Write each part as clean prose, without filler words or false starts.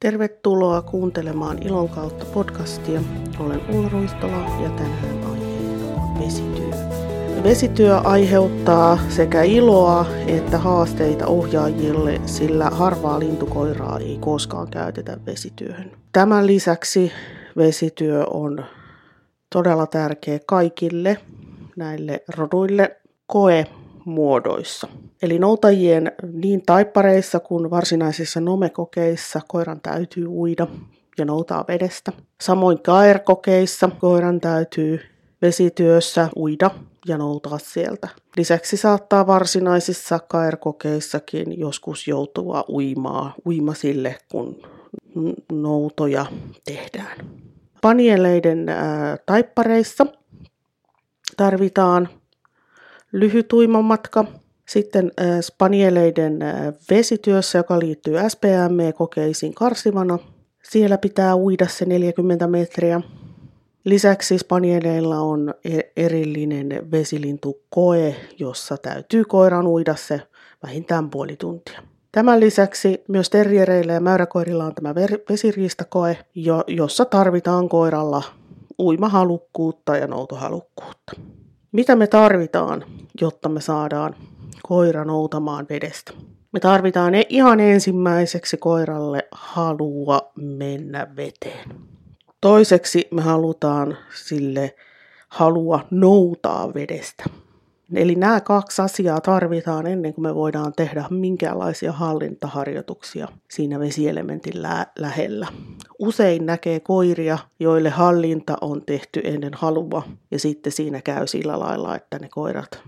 Tervetuloa kuuntelemaan Ilon kautta podcastia. Olen Ulla Ruistola ja tänään aiheena on vesityö. Vesityö aiheuttaa sekä iloa että haasteita ohjaajille, sillä harvaa lintukoiraa ei koskaan käytetä vesityöhön. Tämän lisäksi vesityö on todella tärkeä kaikille näille roduille koemuodoissa. Eli noutajien niin taippareissa kuin varsinaisissa nomekokeissa koiran täytyy uida ja noutaa vedestä. Samoin kaerkokeissa koiran täytyy vesityössä uida ja noutaa sieltä. Lisäksi saattaa varsinaisissa kaerkokeissakin joskus joutua uimasille, kun noutoja tehdään. Panieleiden taippareissa tarvitaan lyhyt uimamatka. Sitten spanieleiden vesityössä, joka liittyy SPME-kokeisiin karsivana, siellä pitää uida se 40 metriä. Lisäksi spanieleilla on erillinen vesilintukoe, jossa täytyy koiran uida se vähintään puoli tuntia. Tämän lisäksi myös terriereillä ja mäyräkoirilla on tämä vesiriistakoe, jossa tarvitaan koiralla uimahalukkuutta ja noutohalukkuutta. Mitä me tarvitaan, jotta me saadaan koira noutamaan vedestä? Me tarvitaan ihan ensimmäiseksi koiralle halua mennä veteen. Toiseksi me halutaan sille halua noutaa vedestä. Eli nämä kaksi asiaa tarvitaan ennen kuin me voidaan tehdä minkäänlaisia hallintaharjoituksia siinä vesielementin lähellä. Usein näkee koiria, joille hallinta on tehty ennen halua, ja sitten siinä käy sillä lailla, että ne koirat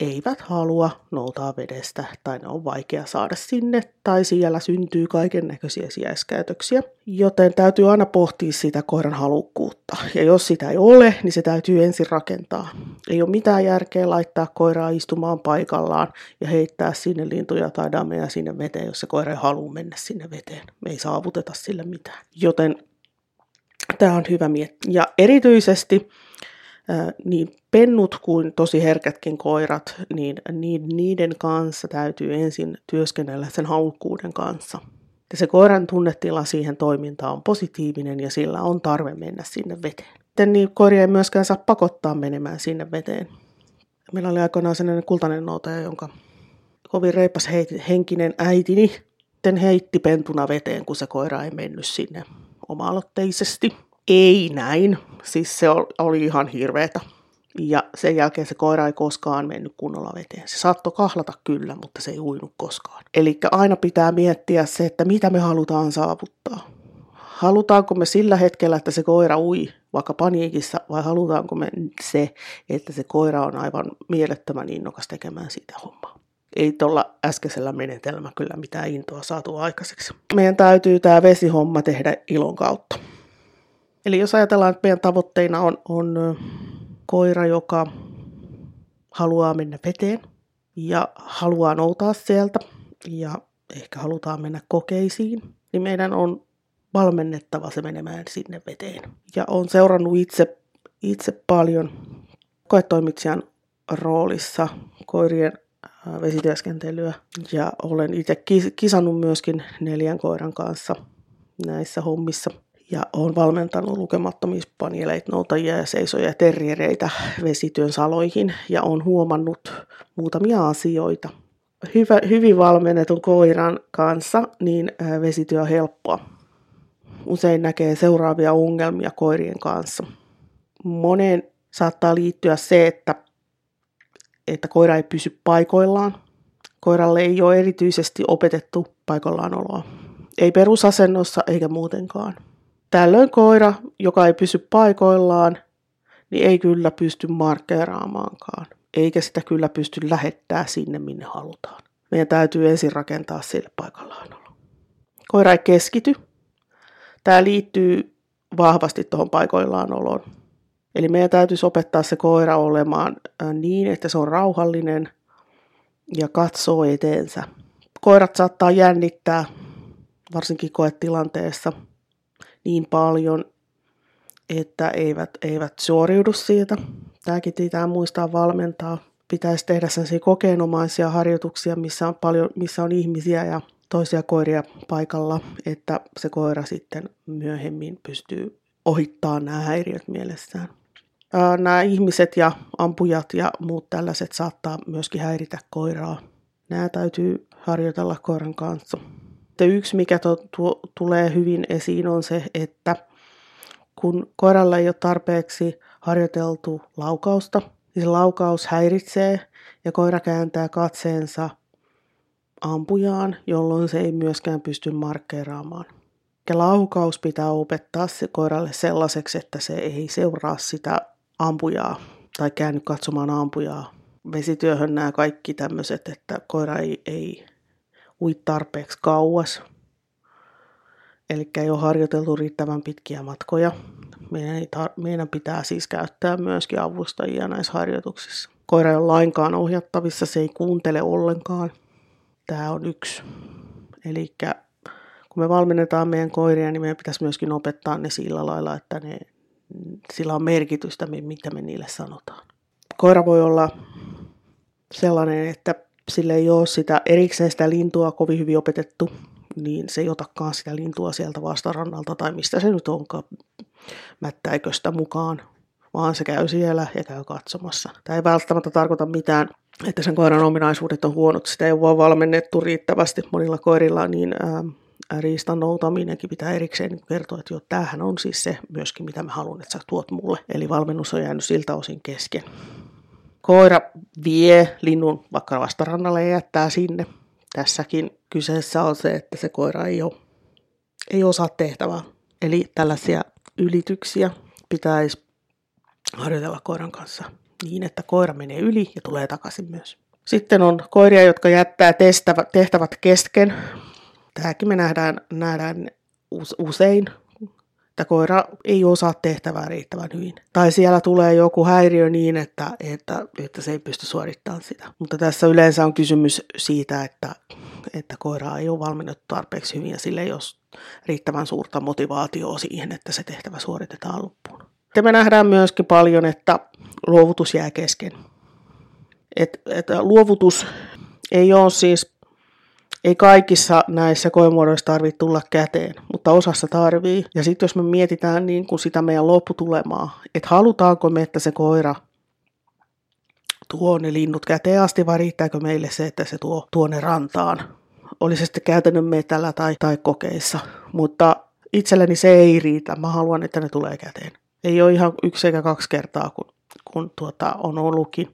eivät halua noutaa vedestä, tai ne on vaikea saada sinne, tai siellä syntyy kaiken näköisiä sijaiskäytöksiä. Joten täytyy aina pohtia sitä koiran halukkuutta, ja jos sitä ei ole, niin se täytyy ensin rakentaa. Ei ole mitään järkeä laittaa koiraa istumaan paikallaan ja heittää sinne lintuja tai dameja sinne veteen, jos se koira ei halua mennä sinne veteen. Me ei saavuteta sille mitään. Joten tämä on hyvä miettiä. Ja erityisesti niin pennut kuin tosi herkätkin koirat, niin niiden kanssa täytyy ensin työskennellä sen halukkuuden kanssa. Ja se koiran tunnetila siihen toimintaan on positiivinen ja sillä on tarve mennä sinne veteen. Sitten niin koiria ei myöskään saa pakottaa menemään sinne veteen. Meillä oli aikoinaan sellainen kultainen noutaja, jonka kovin reipas henkinen äitini heitti pentuna veteen, kun se koira ei mennyt sinne oma-aloitteisesti. Ei näin. Siis se oli ihan hirveetä. Ja sen jälkeen se koira ei koskaan mennyt kunnolla veteen. Se saattoi kahlata kyllä, mutta se ei uinut koskaan. Eli aina pitää miettiä se, että mitä me halutaan saavuttaa. Halutaanko me sillä hetkellä, että se koira ui vaikka paniikissa, vai halutaanko me se, että se koira on aivan mielettömän innokas tekemään sitä hommaa. Ei tuolla äskeisellä menetelmällä kyllä mitään intoa saatu aikaiseksi. Meidän täytyy tämä vesihomma tehdä ilon kautta. Eli jos ajatellaan, että meidän tavoitteena on koira, joka haluaa mennä veteen ja haluaa noutaa sieltä ja ehkä halutaan mennä kokeisiin, niin meidän on valmennettava se menemään sinne veteen. Ja olen seurannut itse paljon koetoimitsijan roolissa koirien vesityöskentelyä ja olen itse kisannut myöskin 4 koiran kanssa näissä hommissa. Ja olen valmentanut lukemattomia spanieleita, noutajia ja seisoja ja terriereitä vesityön saloihin. Ja olen huomannut muutamia asioita. Hyvin valmennetun koiran kanssa niin vesityö on helppoa. Usein näkee seuraavia ongelmia koirien kanssa. Moneen saattaa liittyä se, että koira ei pysy paikoillaan. Koiralle ei ole erityisesti opetettu paikoillaanoloa. Ei perusasennossa eikä muutenkaan. Tällöin koira, joka ei pysy paikoillaan, niin ei kyllä pysty markkeeraamaankaan, eikä sitä kyllä pysty lähettämään sinne, minne halutaan. Meidän täytyy ensin rakentaa sille paikallaan olla. Koira ei keskity. Tämä liittyy vahvasti tuohon paikoillaan oloon. Eli meidän täytyy opettaa se koira olemaan niin, että se on rauhallinen ja katsoo eteensä. Koirat saattaa jännittää, varsinkin koetilanteessa, niin paljon, että eivät suoriudu siitä. Tämäkin pitää muistaa valmentaa. Pitäisi tehdä sellaisia kokeenomaisia harjoituksia, missä on ihmisiä ja toisia koiria paikalla, että se koira sitten myöhemmin pystyy ohittamaan nämä häiriöt mielessään. Nämä ihmiset ja ampujat ja muut tällaiset saattaa myöskin häiritä koiraa. Nämä täytyy harjoitella koiran kanssa. Yksi, mikä tulee hyvin esiin, on se, että kun koiralla ei ole tarpeeksi harjoiteltu laukausta, niin se laukaus häiritsee ja koira kääntää katseensa ampujaan, jolloin se ei myöskään pysty markkeeraamaan. Ja laukaus pitää opettaa se koiralle sellaiseksi, että se ei seuraa sitä ampujaa tai käänny katsomaan ampujaa. Vesityöhön nämä kaikki tämmöiset, että koira ei ui tarpeeksi kauas. Eli ei ole harjoiteltu riittävän pitkiä matkoja. Meidän pitää siis käyttää myöskin avustajia näissä harjoituksissa. Koira ei ole lainkaan ohjattavissa, se ei kuuntele ollenkaan. Tämä on yksi. Eli kun me valmennetaan meidän koiria, niin meidän pitäisi myöskin opettaa ne sillä lailla, että sillä on merkitystä, mitä me niille sanotaan. Koira voi olla sellainen, että sillä ei ole sitä erikseen sitä lintua kovin hyvin opetettu, niin se ei otakaan sitä lintua sieltä vastarannalta tai mistä se nyt onkaan mättäiköstä mukaan, vaan se käy siellä ja käy katsomassa. Tämä ei välttämättä tarkoita mitään, että sen koiran ominaisuudet on huonot. Sitä ei ole vaan valmennettu riittävästi monilla koirilla, niin riistan noutaminenkin pitää erikseen kertoa, että tämähän on siis se myöskin, mitä mä haluan, että sä tuot mulle. Eli valmennus on jäänyt siltä osin kesken. Koira vie linnun vaikka vastarannalle ja jättää sinne. Tässäkin kyseessä on se, että se koira ei osaa tehtävää. Eli tällaisia ylityksiä pitäisi harjoitella koiran kanssa niin, että koira menee yli ja tulee takaisin myös. Sitten on koiria, jotka jättää tehtävät kesken. Tämäkin me nähdään usein, että koira ei osaa tehtävää riittävän hyvin. Tai siellä tulee joku häiriö niin, että se ei pysty suorittamaan sitä. Mutta tässä yleensä on kysymys siitä, että koira ei ole valmennettu tarpeeksi hyvin ja sillä ei ole riittävän suurta motivaatiota siihen, että se tehtävä suoritetaan loppuun. Ja me nähdään myöskin paljon, että luovutus jää kesken. Että luovutus ei ole siis... Ei kaikissa näissä koemuodoissa tarvitse tulla käteen, mutta osassa tarvii. Ja sitten jos me mietitään niin kuin sitä meidän lopputulemaa, että halutaanko me, että se koira tuo ne linnut käteen asti, vai riittääkö meille se, että se tuo ne rantaan. Oli se sitten käytännön metällä tai kokeissa, mutta itselleni se ei riitä. Mä haluan, että ne tulee käteen. Ei ole ihan yksi eikä kaksi kertaa, kun on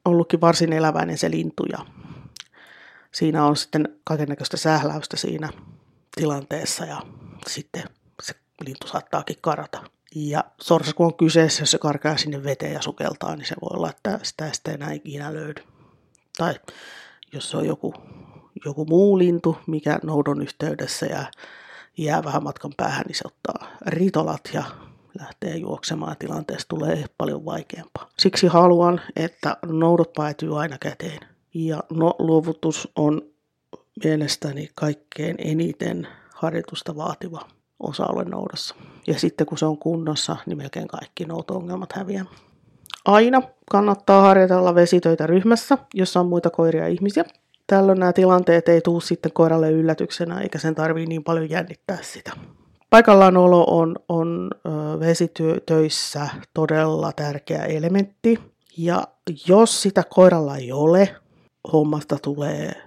ollutkin varsin eläväinen se lintu ja... Siinä on sitten kaikennäköistä sähläystä siinä tilanteessa ja sitten se lintu saattaakin karata. Ja sorsa kun on kyseessä, jos se karkaa sinne veteen ja sukeltaa, niin se voi olla, että sitä ei sitten enää ikinä löydy. Tai jos se on joku muu lintu, mikä noudon yhteydessä jää vähän matkan päähän, niin se ottaa ritolat ja lähtee juoksemaan. Tilanteesta tulee paljon vaikeampaa. Siksi haluan, että noudot päätyy aina käteen. Ja luovutus on mielestäni kaikkein eniten harjoitusta vaativa osa-alue noudossa. Ja sitten kun se on kunnossa, niin melkein kaikki nouto-ongelmat häviää. Aina kannattaa harjoitella vesitöitä ryhmässä, jossa on muita koiria ja ihmisiä. Tällöin nämä tilanteet ei tule sitten koiralle yllätyksenä, eikä sen tarvitse niin paljon jännittää sitä. Paikallaanolo on vesitöissä todella tärkeä elementti. Ja jos sitä koiralla ei ole... Hommasta tulee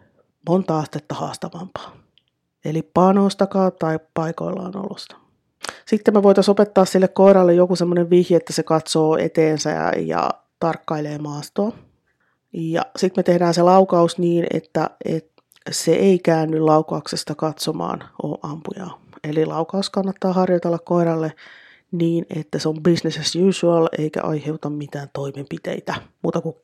monta astetta haastavampaa. Eli panostakaa tai paikoillaan olosta. Sitten me voitaisiin opettaa sille koiralle joku semmoinen vihje, että se katsoo eteensä ja tarkkailee maastoa. Ja sitten me tehdään se laukaus niin, että se ei käänny laukauksesta katsomaan ampujaa. Eli laukaus kannattaa harjoitella koiralle niin, että se on business as usual eikä aiheuta mitään toimenpiteitä. Muuta kuin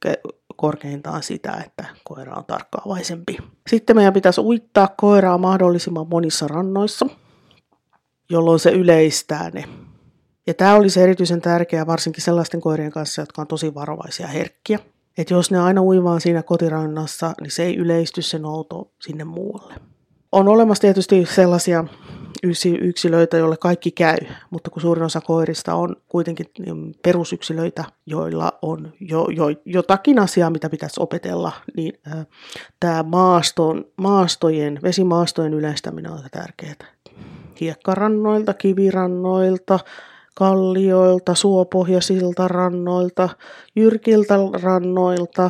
korkeintaan sitä, että koira on tarkkaavaisempi. Sitten meidän pitäisi uittaa koiraa mahdollisimman monissa rannoissa, jolloin se yleistää ne. Ja tämä olisi erityisen tärkeää varsinkin sellaisten koirien kanssa, jotka on tosi varovaisia ja herkkiä. Että jos ne aina uivaan siinä kotirannassa, niin se ei yleisty se nouto sinne muualle. On olemassa tietysti sellaisia yksilöitä, joille kaikki käy, mutta kun suurin osa koirista on kuitenkin perusyksilöitä, joilla on jotakin asiaa, mitä pitäisi opetella, niin tämä vesimaastojen yleistäminen on tärkeää. Hiekkarannoilta, kivirannoilta, kallioilta, suopohjaisilta rannoilta, jyrkiltä rannoilta,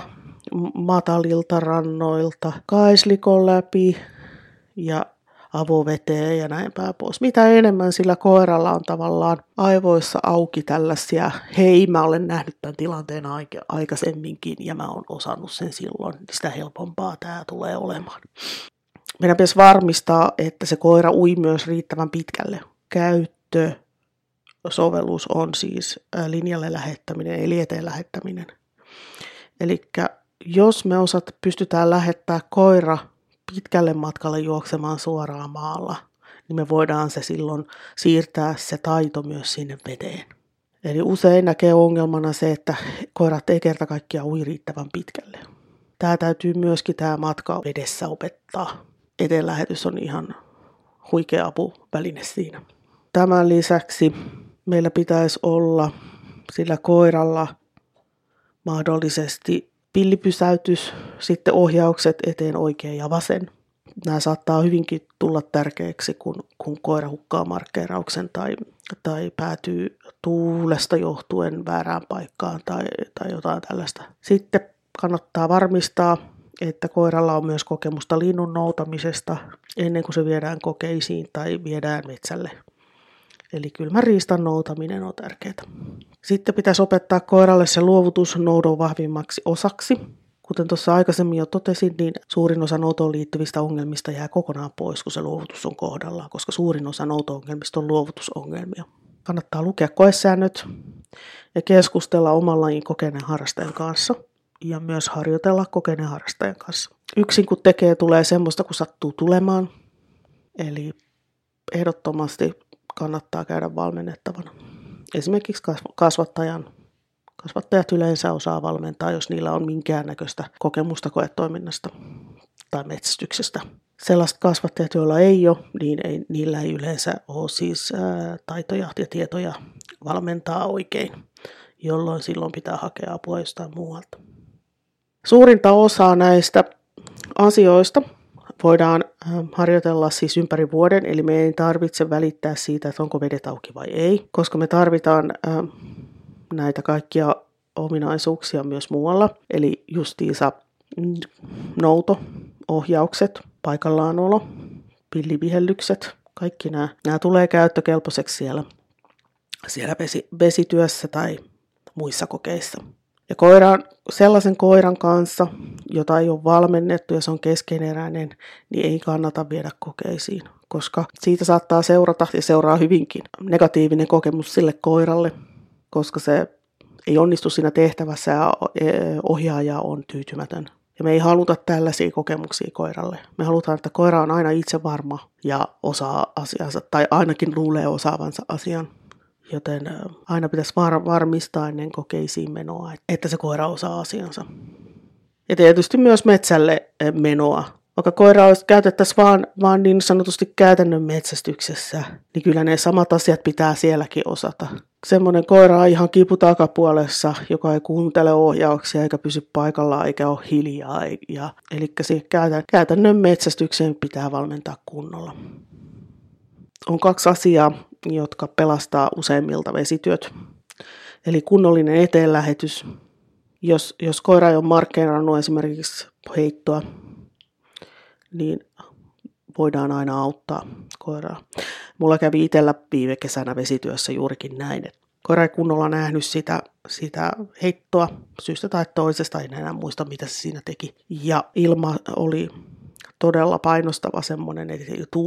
matalilta rannoilta, kaislikon läpi ja avoveteen ja näin päin pois. Mitä enemmän sillä koiralla on tavallaan aivoissa auki tällaisia, hei mä olen nähnyt tämän tilanteen aikaisemminkin ja mä oon osannut sen silloin, sitä helpompaa tämä tulee olemaan. Meidän pitäisi varmistaa, että se koira ui myös riittävän pitkälle. Käyttösovellus on siis linjalle lähettäminen, eli eteen lähettäminen. Eli jos me pystytään lähettää koira pitkälle matkalle juoksemaan suoraan maalla, niin me voidaan se silloin siirtää se taito myös sinne veteen. Eli usein näkee ongelmana se, että koirat ei kerta kaikkiaan ui riittävän pitkälle. Tämä täytyy myöskin tämä matka vedessä opettaa. Eteenlähetys on ihan huikea apuväline siinä. Tämän lisäksi meillä pitäisi olla sillä koiralla mahdollisesti pillipysäytys, sitten ohjaukset eteen oikein ja vasen. Nämä saattaa hyvinkin tulla tärkeäksi, kun koira hukkaa markkeerauksen tai päätyy tuulesta johtuen väärään paikkaan tai jotain tällaista. Sitten kannattaa varmistaa, että koiralla on myös kokemusta linnun noutamisesta ennen kuin se viedään kokeisiin tai viedään metsälle. Eli kylmän riistan noutaminen on tärkeää. Sitten pitäisi opettaa koiralle se luovutus noudon vahvimmaksi osaksi. Kuten tuossa aikaisemmin jo totesin, niin suurin osa noutoon liittyvistä ongelmista jää kokonaan pois, kun se luovutus on kohdallaan, koska suurin osa nouto-ongelmista on luovutusongelmia. Kannattaa lukea koesäännöt ja keskustella oman lajin kokeneen harrastajan kanssa. Ja myös harjoitella kokeneen harrastajan kanssa. Yksin kun tekee, tulee semmoista, kun sattuu tulemaan. Eli ehdottomasti kannattaa käydä valmennettavana. Esimerkiksi kasvattajat yleensä osaa valmentaa, jos niillä on minkäännäköistä kokemusta koetoiminnasta tai metsästyksestä. Sellaiset kasvattajat, joilla ei ole, niillä ei yleensä ole siis taitoja ja tietoja valmentaa oikein, jolloin silloin pitää hakea apua jostain muualta. Suurinta osaa näistä asioista voidaan harjoitella siis ympäri vuoden, eli me ei tarvitse välittää siitä, että onko vedet auki vai ei, koska me tarvitaan näitä kaikkia ominaisuuksia myös muualla, eli justiinsa nouto, ohjaukset, paikallaanolo, pillivihellykset, kaikki nämä tulee käyttökelpoiseksi siellä vesityössä tai muissa kokeissa. Ja sellaisen koiran kanssa, jota ei ole valmennettu ja se on keskeneräinen, niin ei kannata viedä kokeisiin, koska siitä saattaa seurata ja seuraa hyvinkin negatiivinen kokemus sille koiralle, koska se ei onnistu siinä tehtävässä ja ohjaaja on tyytymätön. Ja me ei haluta tällaisia kokemuksia koiralle. Me halutaan, että koira on aina itsevarma ja osaa asiansa tai ainakin luulee osaavansa asian. Joten aina pitäisi varmistaa ennen kokeisiin menoa, että se koira osaa asiansa. Ja tietysti myös metsälle menoa. Vaikka koira käytettäisiin vaan niin sanotusti käytännön metsästyksessä, niin kyllä ne samat asiat pitää sielläkin osata. Semmoinen koira on ihan kipu takapuolessa, joka ei kuuntele ohjauksia eikä pysy paikallaan eikä ole hiljaa. Eli käytännön metsästykseen pitää valmentaa kunnolla. On kaksi asiaa, jotka pelastaa useimmilta vesityöt. Eli kunnollinen eteenlähetys. Jos koira ei ole markkeerannut esimerkiksi heittoa, niin voidaan aina auttaa koiraa. Mulla kävi itsellä viime kesänä vesityössä juurikin näin. Koira ei kunnolla nähnyt sitä heittoa syystä tai toisesta. En enää muista, mitä se siinä teki. Ja ilma oli todella painostava semmoinen, että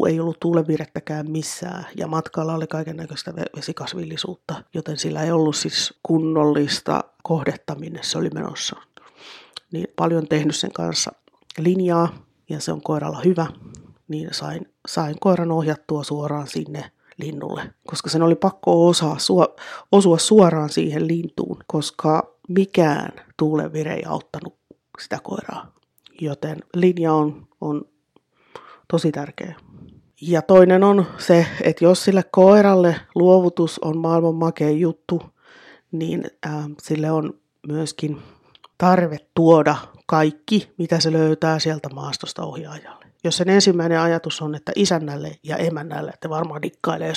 ei ollut tuulenvirrettäkään missään ja matkalla oli kaikennäköistä vesikasvillisuutta, joten sillä ei ollut siis kunnollista kohdetta, minne se oli menossa. Niin paljon tehnyt sen kanssa linjaa ja se on koiralla hyvä, niin sain koiran ohjattua suoraan sinne linnulle, koska sen oli pakko osua suoraan siihen lintuun, koska mikään tuulenvire ei auttanut sitä koiraa. Joten linja on tosi tärkeä. Ja toinen on se, että jos sille koiralle luovutus on maailman makein juttu, niin sille on myöskin tarve tuoda kaikki, mitä se löytää sieltä maastosta ohjaajalle. Jos sen ensimmäinen ajatus on, että isännälle ja emännälle, että varmaan dikkailee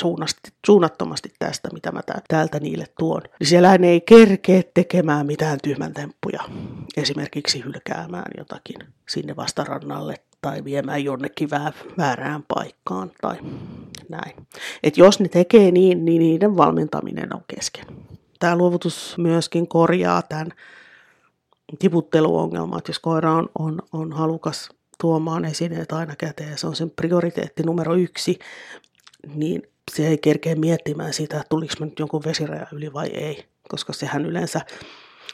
suunnattomasti tästä, mitä mä täältä niille tuon, niin siellähän ei kerkeä tekemään mitään tyhmän temppuja. Esimerkiksi hylkäämään jotakin sinne vastarannalle tai viemään jonnekin väärään paikkaan tai näin. Et jos ne tekee niin, niin niiden valmentaminen on kesken. Tämä luovutus myöskin korjaa tämän tiputteluongelman, että jos koira on halukas tuomaan esineet aina käteen, se on sen prioriteetti numero 1, niin se ei kerkeä miettimään sitä, että tuliko mä nyt jonkun vesirajan yli vai ei, koska sehän yleensä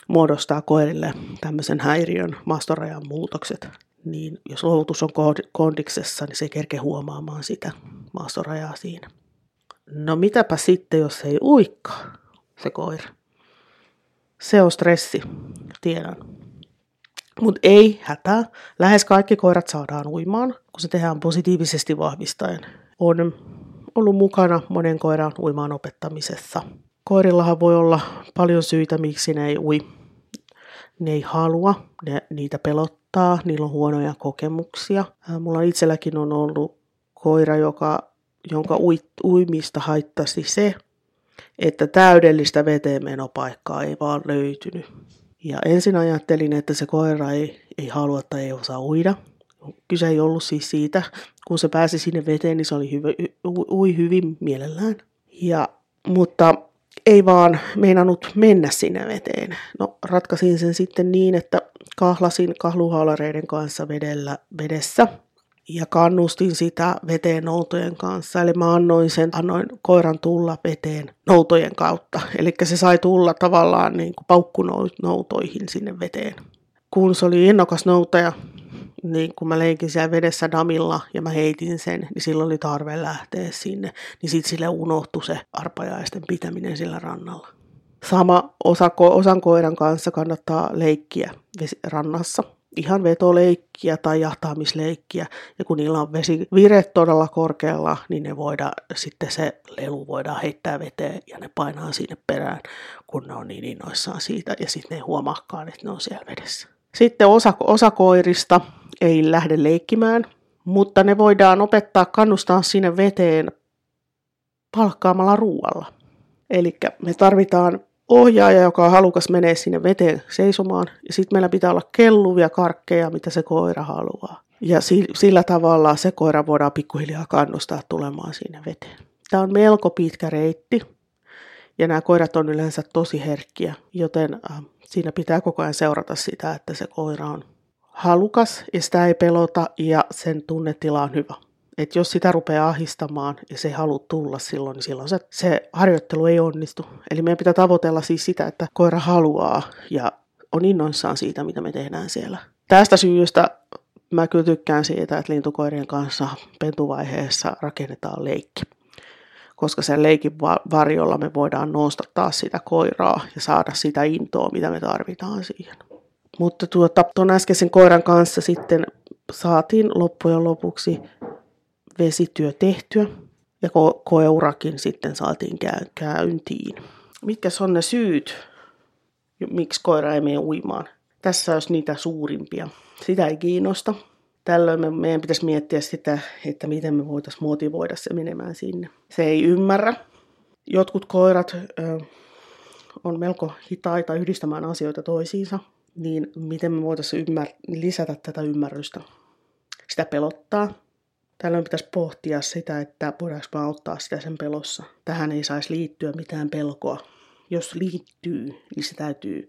muodostaa koirille tämmöisen häiriön, maastorajan muutokset. Niin jos luovutus on kondiksessa, niin se ei kerkeä huomaamaan sitä maastorajaa siinä. No mitäpä sitten, jos ei uikkaa se koira? Se on stressi, tiedän. Mutta ei hätää. Lähes kaikki koirat saadaan uimaan, kun se tehdään positiivisesti vahvistaen. Olen ollut mukana monen koiran uimaan opettamisessa. Koirillahan voi olla paljon syitä, miksi ne ei ui. Ne ei halua, niitä pelottaa, niillä on huonoja kokemuksia. Mulla itselläkin on ollut koira, jonka uimista haittasi se, että täydellistä veteenmenopaikkaa ei vaan löytynyt. Ja ensin ajattelin, että se koira ei halua tai ei osaa uida. Kyse ei ollut siis siitä, kun se pääsi sinne veteen, niin se oli ui hyvin mielellään. Mutta ei vaan meinannut mennä sinne veteen. No ratkaisin sen sitten niin, että kahlasin kahluhaalareiden kanssa vedessä. Ja kannustin sitä veteen noutojen kanssa, eli mä annoin koiran tulla veteen noutojen kautta. Eli se sai tulla tavallaan niin kuin paukkunoutoihin sinne veteen. Kun se oli innokas noutaja, niin kun mä leikin siellä vedessä damilla ja mä heitin sen, niin silloin oli tarve lähteä sinne. Niin sitten sille unohtui se arpajaisten pitäminen sillä rannalla. Sama osan koiran kanssa kannattaa leikkiä rannassa. Ihan vetoleikkiä tai jahtaamisleikkiä, ja kun niillä on vesivire todella korkealla, niin ne voidaan, sitten se lelu voidaan heittää veteen, ja ne painaa sinne perään, kun ne on niin innoissaan siitä, ja sitten ne ei huomaakaan, että ne on siellä vedessä. Sitten osa koirista ei lähde leikkimään, mutta ne voidaan opettaa kannustaa sinne veteen palkkaamalla ruualla. Eli me tarvitaan ohjaaja, joka on halukas, menee sinne veteen seisomaan. Ja sitten meillä pitää olla kelluvia karkkeja, mitä se koira haluaa. Ja sillä tavalla se koira voidaan pikkuhiljaa kannustaa tulemaan sinne veteen. Tämä on melko pitkä reitti. Ja nämä koirat on yleensä tosi herkkiä. Joten siinä pitää koko ajan seurata sitä, että se koira on halukas ja sitä ei pelota ja sen tunnetila on hyvä. Että jos sitä rupeaa ahdistamaan ja se ei halua tulla silloin, niin silloin se harjoittelu ei onnistu. Eli meidän pitää tavoitella siis sitä, että koira haluaa ja on innoissaan siitä, mitä me tehdään siellä. Tästä syystä mä kyllä tykkään siitä, että lintukoirien kanssa pentuvaiheessa rakennetaan leikki. Koska sen leikin varjolla me voidaan nostattaa sitä koiraa ja saada sitä intoa, mitä me tarvitaan siihen. Mutta tuon äskeisen koiran kanssa sitten saatiin loppujen lopuksi vesityö tehtyä ja koeurakin sitten saatiin käyntiin. Mitkä on ne syyt, miksi koira ei mene uimaan? Tässä olisi niitä suurimpia. Sitä ei kiinnosta. Tällöin meidän pitäisi miettiä sitä, että miten me voitaisiin motivoida se menemään sinne. Se ei ymmärrä. Jotkut koirat on melko hitaita yhdistämään asioita toisiinsa. Niin miten me voitaisiin lisätä tätä ymmärrystä? Sitä pelottaa. Tällöin pitäisi pohtia sitä, että voidaanko mä auttaa sitä sen pelossa. Tähän ei saisi liittyä mitään pelkoa. Jos liittyy, niin se täytyy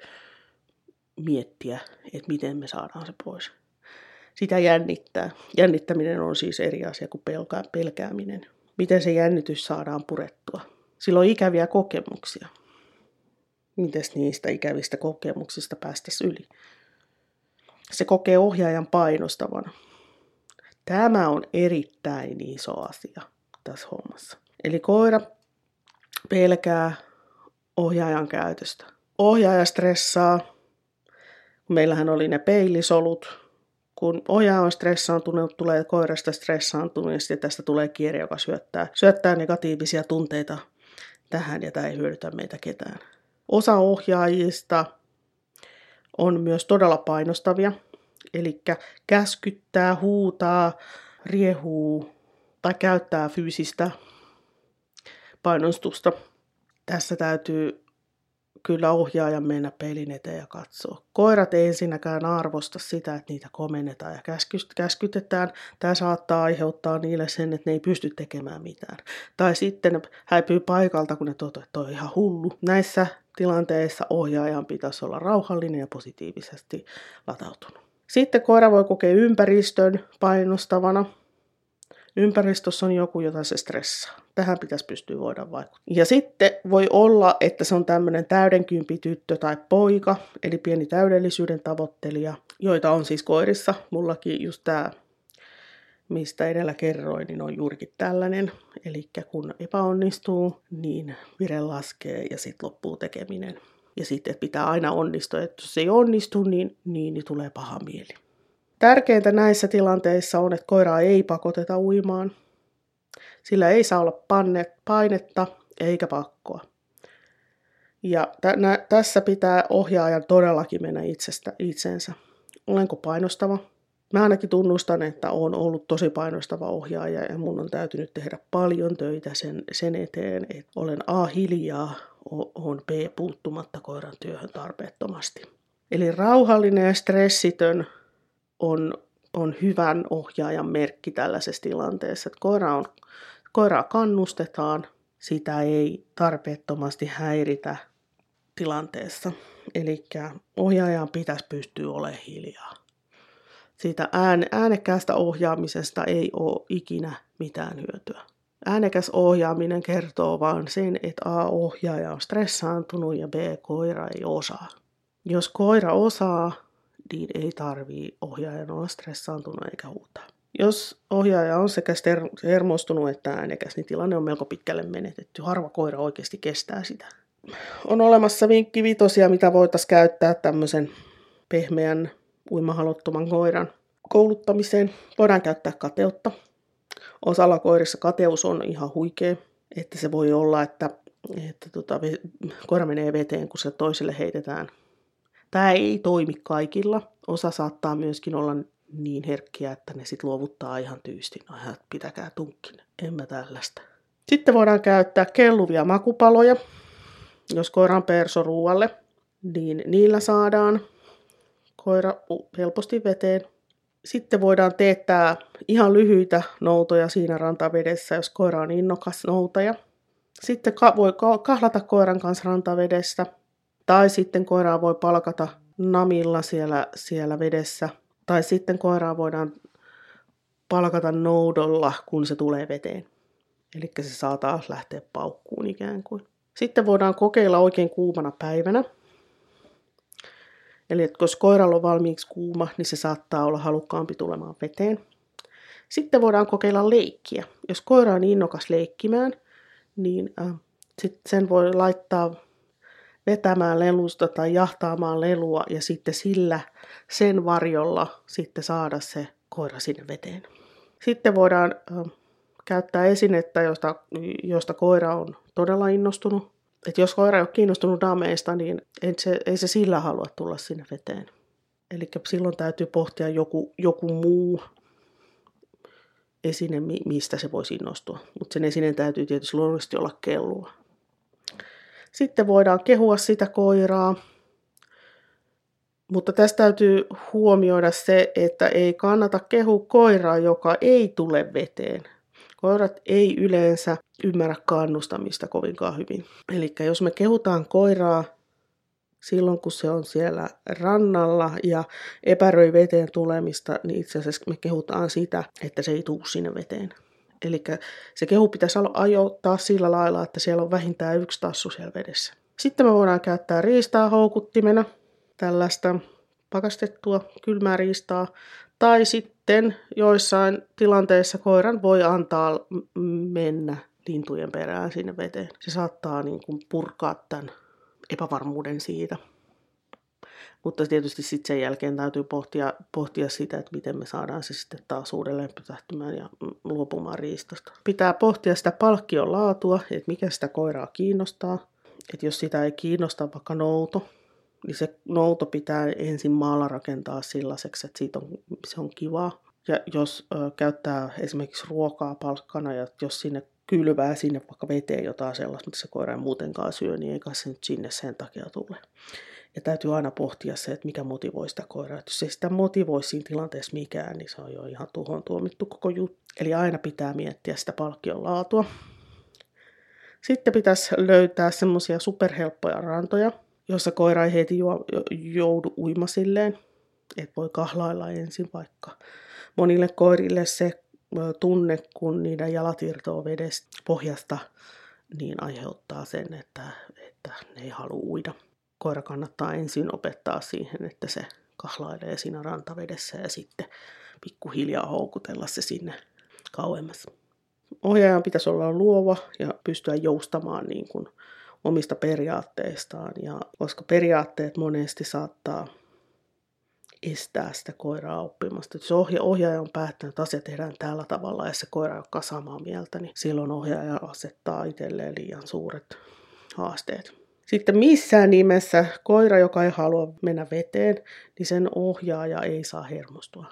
miettiä, että miten me saadaan se pois. Sitä jännittää. Jännittäminen on siis eri asia kuin pelkääminen. Miten se jännitys saadaan purettua? Sillä on ikäviä kokemuksia. Mites niistä ikävistä kokemuksista päästäisiin yli? Se kokee ohjaajan painostavana. Tämä on erittäin iso asia tässä hommassa. Eli koira pelkää ohjaajan käytöstä. Ohjaaja stressaa. Meillähän oli ne peilisolut, Kun oja on stressaantunut, tulee koirasta stressaantuneesta ja tästä tulee kierre, joka syöttää negatiivisia tunteita tähän, ja tämä ei hyödytä meitä ketään. Osa ohjaajista on myös todella painostavia, eli käskyttää, huutaa, riehuu tai käyttää fyysistä painostusta. Tässä täytyy kyllä ohjaajan mennä pelin eteen ja katsoa. Koirat ei ensinnäkään arvosta sitä, että niitä komennetaan ja käskytetään. Tämä saattaa aiheuttaa niille sen, että ne ei pysty tekemään mitään. Tai sitten ne häipyy paikalta, kun ne toteavat, että on ihan hullu. Näissä tilanteissa ohjaajan pitäisi olla rauhallinen ja positiivisesti latautunut. Sitten koira voi kokea ympäristön painostavana. Ympäristössä on joku, jota se stressaa. Tähän pitäisi pystyä voida vaikuttaa. Ja sitten voi olla, että se on tämmöinen täydenkympi tyttö tai poika, eli pieni täydellisyyden tavoittelija, joita on siis koirissa. Mullakin just tämä, mistä edellä kerroin, niin on juurikin tällainen. Eli kun epäonnistuu, niin vire laskee ja sitten loppuu tekeminen. Ja sitten pitää aina onnistua, että jos ei onnistu, niin tulee paha mieli. Tärkeintä näissä tilanteissa on, että koiraa ei pakoteta uimaan. Sillä ei saa olla painetta eikä pakkoa. Ja tässä pitää ohjaajan todellakin mennä itseensä. Olenko painostava? Mä ainakin tunnustan, että olen ollut tosi painostava ohjaaja ja mun on täytynyt tehdä paljon töitä sen eteen, että olen A. hiljaa, on B. puuttumatta koiran työhön tarpeettomasti. Eli rauhallinen ja stressitön on hyvän ohjaajan merkki tällaisessa tilanteessa, että koiraa kannustetaan, sitä ei tarpeettomasti häiritä tilanteessa. Eli ohjaajan pitäisi pystyä olemaan hiljaa. Siitä äänekkäästä ohjaamisesta ei ole ikinä mitään hyötyä. Äänekäs ohjaaminen kertoo vain sen, että A. ohjaaja on stressaantunut ja B. koira ei osaa. Jos koira osaa, niin ei tarvitse ohjaajan olla stressaantunut eikä huutaa. Jos ohjaaja on sekä hermostunut että äänekäs, niin tilanne on melko pitkälle menetetty. Harva koira oikeasti kestää sitä. On olemassa vinkkivitosia, mitä voitaisiin käyttää tämmöisen pehmeän, uimahaluttoman koiran kouluttamiseen. Voidaan käyttää kateutta. Osalla koirissa kateus on ihan huikea, että se voi olla, että koira menee veteen, kun se toiselle heitetään. Tämä ei toimi kaikilla. Osa saattaa myöskin olla niin herkkiä, että ne sitten luovuttaa ihan tyystin. No, pitäkää tunkkin. En mä tällaista. Sitten voidaan käyttää kelluvia makupaloja. Jos koira on perso ruualle, niin niillä saadaan koira helposti veteen. Sitten voidaan teettää ihan lyhyitä noutoja siinä rantavedessä, jos koira on innokas noutaja. Sitten voi kahlata koiran kanssa rantavedessä. Tai sitten koiraa voi palkata namilla siellä vedessä. Tai sitten koiraa voidaan palkata noudolla, kun se tulee veteen. Eli se saa taas lähteä paukkuun ikään kuin. Sitten voidaan kokeilla oikein kuumana päivänä. Eli jos koiralla on valmiiksi kuuma, niin se saattaa olla halukkaampi tulemaan veteen. Sitten voidaan kokeilla leikkiä. Jos koira on innokas leikkimään, niin sen voi laittaa vetämään lelusta tai jahtaamaan lelua ja sitten sen varjolla sitten saada se koira sinne veteen. Sitten voidaan käyttää esinettä, josta koira on todella innostunut. Et jos koira ei ole kiinnostunut dameista, niin ei se sillä halua tulla sinne veteen. Eli silloin täytyy pohtia joku muu esine, mistä se voisi innostua. Mutta sen esineen täytyy tietysti luonnollisesti olla kellua. Sitten voidaan kehua sitä koiraa, mutta tässä täytyy huomioida se, että ei kannata kehua koiraa, joka ei tule veteen. Koirat ei yleensä ymmärrä kannustamista kovinkaan hyvin. Eli jos me kehutaan koiraa silloin, kun se on siellä rannalla ja epäröi veteen tulemista, niin itse asiassa me kehutaan sitä, että se ei tule sinne veteen. Eli se kehu pitäisi ajoittaa sillä lailla, että siellä on vähintään yksi tassu siellä vedessä. Sitten me voidaan käyttää riistaa houkuttimena, tällaista pakastettua kylmää riistaa. Tai sitten joissain tilanteissa koiran voi antaa mennä lintujen perään sinne veteen. Se saattaa niin kuin purkaa tämän epävarmuuden siitä. Mutta tietysti sitten sen jälkeen täytyy pohtia sitä, että miten me saadaan se sitten taas uudelleen pysähtymään ja luopumaan riistosta. Pitää pohtia sitä palkkion laatua, että mikä sitä koiraa kiinnostaa. Että jos sitä ei kiinnosta vaikka nouto, niin se nouto pitää ensin maalla rakentaa sellaiseksi, että siitä on, se on kivaa. Ja jos käyttää esimerkiksi ruokaa palkkana ja jos sinne kylvää sinne vaikka veteen jotain sellaista, mitä se koira ei muutenkaan syö, niin eikä se nyt sinne sen takia tule. Ja täytyy aina pohtia se, että mikä motivoi sitä koiraa. Jos ei sitä motivoi siinä tilanteessa mikään, niin se on jo ihan tuhoon tuomittu koko juttu. Eli aina pitää miettiä sitä palkkion laatua. Sitten pitäisi löytää semmoisia superhelppoja rantoja, joissa koira ei heti joudu uimasilleen. Et voi kahlailla ensin vaikka. Monille koirille se tunne, kun niiden jalat irtoaa vedestä pohjasta, niin aiheuttaa sen, että ne ei halua uida. Koira kannattaa ensin opettaa siihen, että se kahlailee siinä rantavedessä ja sitten pikkuhiljaa houkutella se sinne kauemmas. Ohjaajan pitäisi olla luova ja pystyä joustamaan niin kuin omista periaatteistaan, ja koska periaatteet monesti saattaa estää sitä koiraa oppimasta. Jos ohjaaja on päättänyt, että asia tehdään tällä tavalla ja se koira ei olekaan samaa mieltä, niin silloin ohjaaja asettaa itselleen liian suuret haasteet. Sitten missään nimessä koira, joka ei halua mennä veteen, niin sen ohjaaja ei saa hermostua.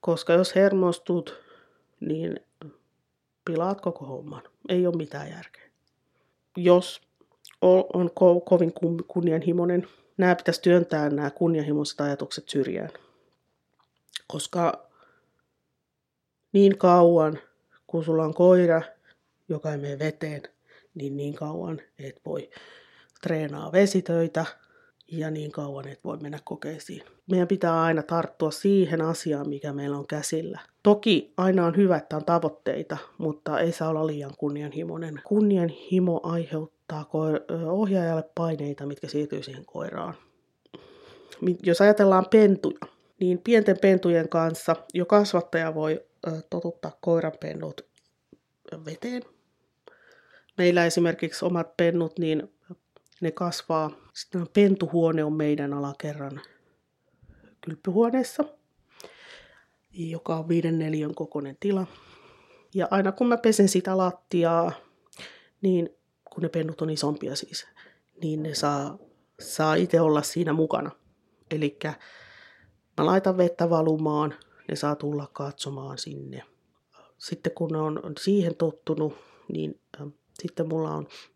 Koska jos hermostut, niin pilaat koko homman. Ei ole mitään järkeä. Jos on kovin kunnianhimoinen, nämä pitäisi työntää nämä kunnianhimoiset ajatukset syrjään. Koska niin kauan, kun sulla on koira, joka ei mene veteen, niin kauan et voi treenaa vesitöitä ja niin kauan et voi mennä kokeisiin. Meidän pitää aina tarttua siihen asiaan, mikä meillä on käsillä. Toki aina on hyvä, että on tavoitteita, mutta ei saa olla liian kunnianhimoinen. Kunnianhimo aiheuttaa ohjaajalle paineita, mitkä siirtyy siihen koiraan. Jos ajatellaan pentuja, niin pienten pentujen kanssa jo kasvattaja voi totuttaa koiranpennut veteen. Meillä esimerkiksi omat pennut, niin ne kasvaa. Sitten pentuhuone on meidän alakerran kylpyhuoneessa, joka on 5 neliön kokoinen tila. Ja aina kun mä pesen sitä lattiaa, niin kun ne pennut on isompia siis, niin ne saa itse olla siinä mukana. Eli mä laitan vettä valumaan, ne saa tulla katsomaan sinne. Sitten kun ne on siihen tottunut, niin sitten mä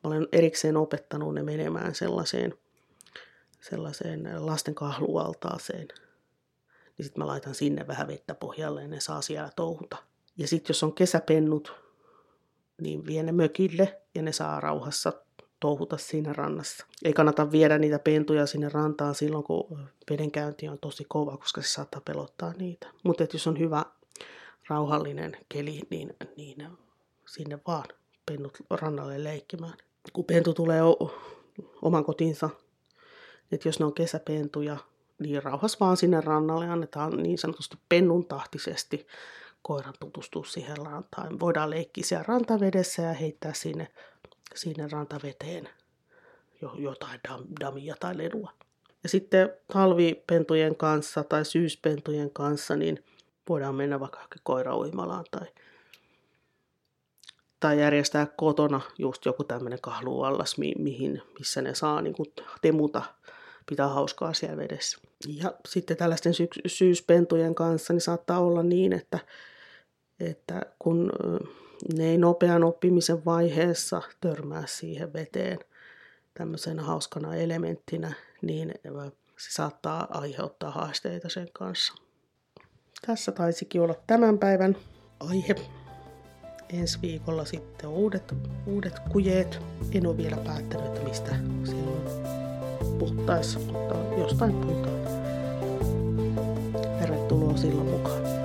olen erikseen opettanut ne menemään sellaiseen lasten kahlualtaaseen. Ja sitten mä laitan sinne vähän vettä pohjalle ja ne saa siellä touhuta. Ja sitten jos on kesäpennut, niin vie ne mökille ja ne saa rauhassa touhuta siinä rannassa. Ei kannata viedä niitä pentuja sinne rantaan silloin, kun vedenkäynti on tosi kova, koska se saattaa pelottaa niitä. Mutta jos on hyvä rauhallinen keli, niin sinne vaan pennut rannalle leikkimään. Kun pentu tulee oman kotinsa, että jos ne on kesäpentuja, niin rauhas vaan sinne rannalle, annetaan niin sanotusti pennuntahtisesti koiran tutustua siihen rantaan. Voidaan leikkiä siellä rantavedessä ja heittää sinne rantaveteen jotain damia tai ledua. Ja sitten talvipentujen kanssa tai syyspentujen kanssa, niin voidaan mennä vaikka koirauimalaan tai järjestää kotona just joku tämmöinen kahluallas, missä ne saa niin kuin temuta, pitää hauskaa siellä vedessä. Ja sitten tällaisten syyspentujen kanssa niin saattaa olla niin, että kun ne ei nopean oppimisen vaiheessa törmää siihen veteen tämmöisenä hauskana elementtinä, niin se saattaa aiheuttaa haasteita sen kanssa. Tässä taisikin olla tämän päivän aihe. Ensi viikolla sitten uudet kujeet. En ole vielä päättänyt, että mistä silloin puhuttaisiin, mutta jostain puhutaan. Tervetuloa silloin mukaan.